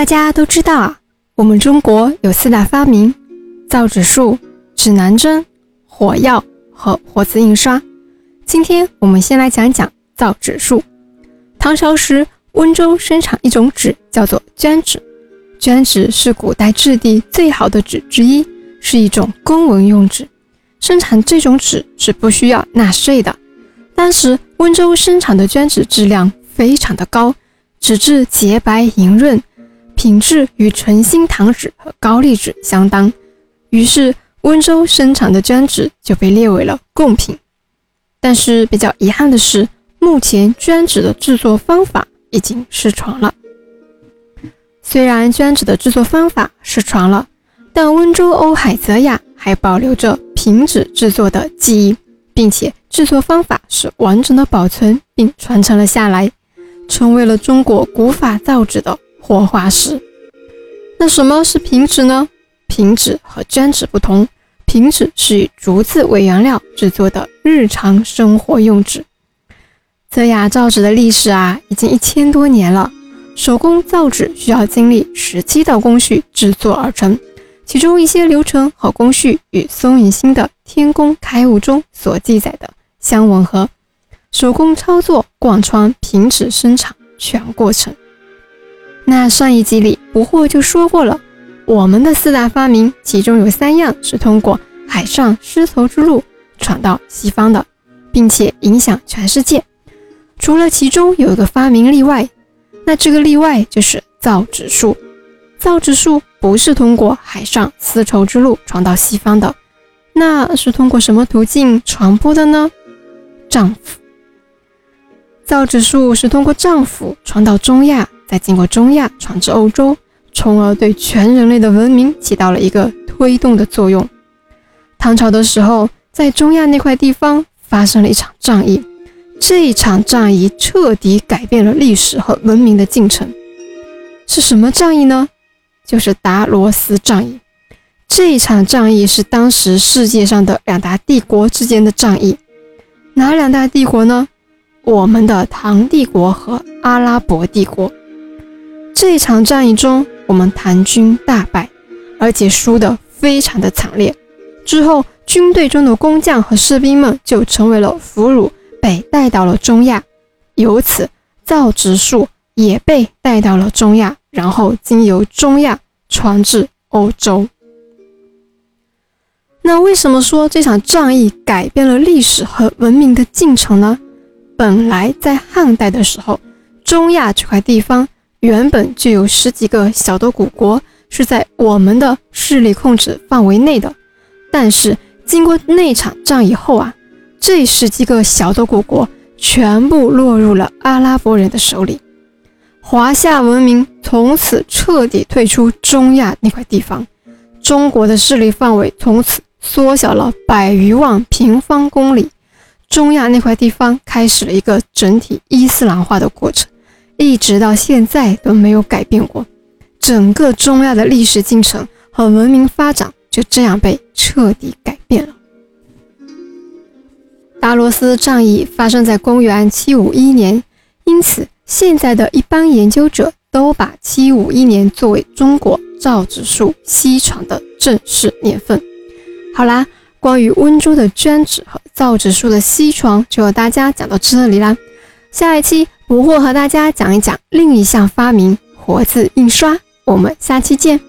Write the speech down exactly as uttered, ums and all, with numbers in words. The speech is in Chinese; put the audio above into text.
大家都知道啊，我们中国有四大发明：造纸术、指南针、火药和活字印刷。今天我们先来讲讲造纸术。唐朝时，温州生产一种纸，叫做绢纸。绢纸是古代质地最好的纸之一，是一种公文用纸。生产这种纸是不需要纳税的。当时温州生产的绢纸质量非常的高，纸质洁白莹润，品质与纯新糖纸和高丽纸相当，于是温州生产的绢纸就被列为了贡品。但是比较遗憾的是，目前绢纸的制作方法已经失传了。虽然绢纸的制作方法失传了，但温州瓯海泽雅还保留着平纸制作的技艺，并且制作方法是完整的保存并传承了下来，成为了中国古法造纸的活化石。那什么是平纸呢？平纸和绢纸不同，平纸是以竹子为原料制作的日常生活用纸。泽雅造纸的历史啊，已经一千多年了。手工造纸需要经历十七道工序制作而成，其中一些流程和工序与松隐新的天工开物中所记载的相吻合，手工操作贯穿平纸生产全过程。那上一集里不惑就说过了，我们的四大发明其中有三样是通过海上丝绸之路传到西方的，并且影响全世界，除了其中有一个发明例外，那这个例外就是造纸术。造纸术不是通过海上丝绸之路传到西方的，那是通过什么途径传播的呢？丈夫。造纸术是通过丈夫传到中亚，再经过中亚传至欧洲，从而对全人类的文明起到了一个推动的作用。唐朝的时候，在中亚那块地方发生了一场战役，这一场战役彻底改变了历史和文明的进程。是什么战役呢？就是达罗斯战役。这一场战役是当时世界上的两大帝国之间的战役。哪两大帝国呢？我们的唐帝国和阿拉伯帝国。这一场战役中，我们唐军大败，而且输得非常的惨烈。之后，军队中的工匠和士兵们就成为了俘虏，被带到了中亚，由此造纸术也被带到了中亚，然后经由中亚传至欧洲。那为什么说这场战役改变了历史和文明的进程呢？本来在汉代的时候，中亚这块地方原本就有十几个小的古国是在我们的势力控制范围内的，但是经过那场战役后啊，这十几个小的古国全部落入了阿拉伯人的手里，华夏文明从此彻底退出中亚那块地方，中国的势力范围从此缩小了百余万平方公里，中亚那块地方开始了一个整体伊斯兰化的过程，一直到现在都没有改变过。整个中亚的历史进程和文明发展就这样被彻底改变了。达罗斯战役发生在公元七五一年，因此现在的一般研究者都把七五一年作为中国造纸术西传的正式年份。好啦，关于温州的绢纸和造纸术的西传就和大家讲到这里啦。下一期不惑和大家讲一讲另一项发明——活字印刷。我们下期见。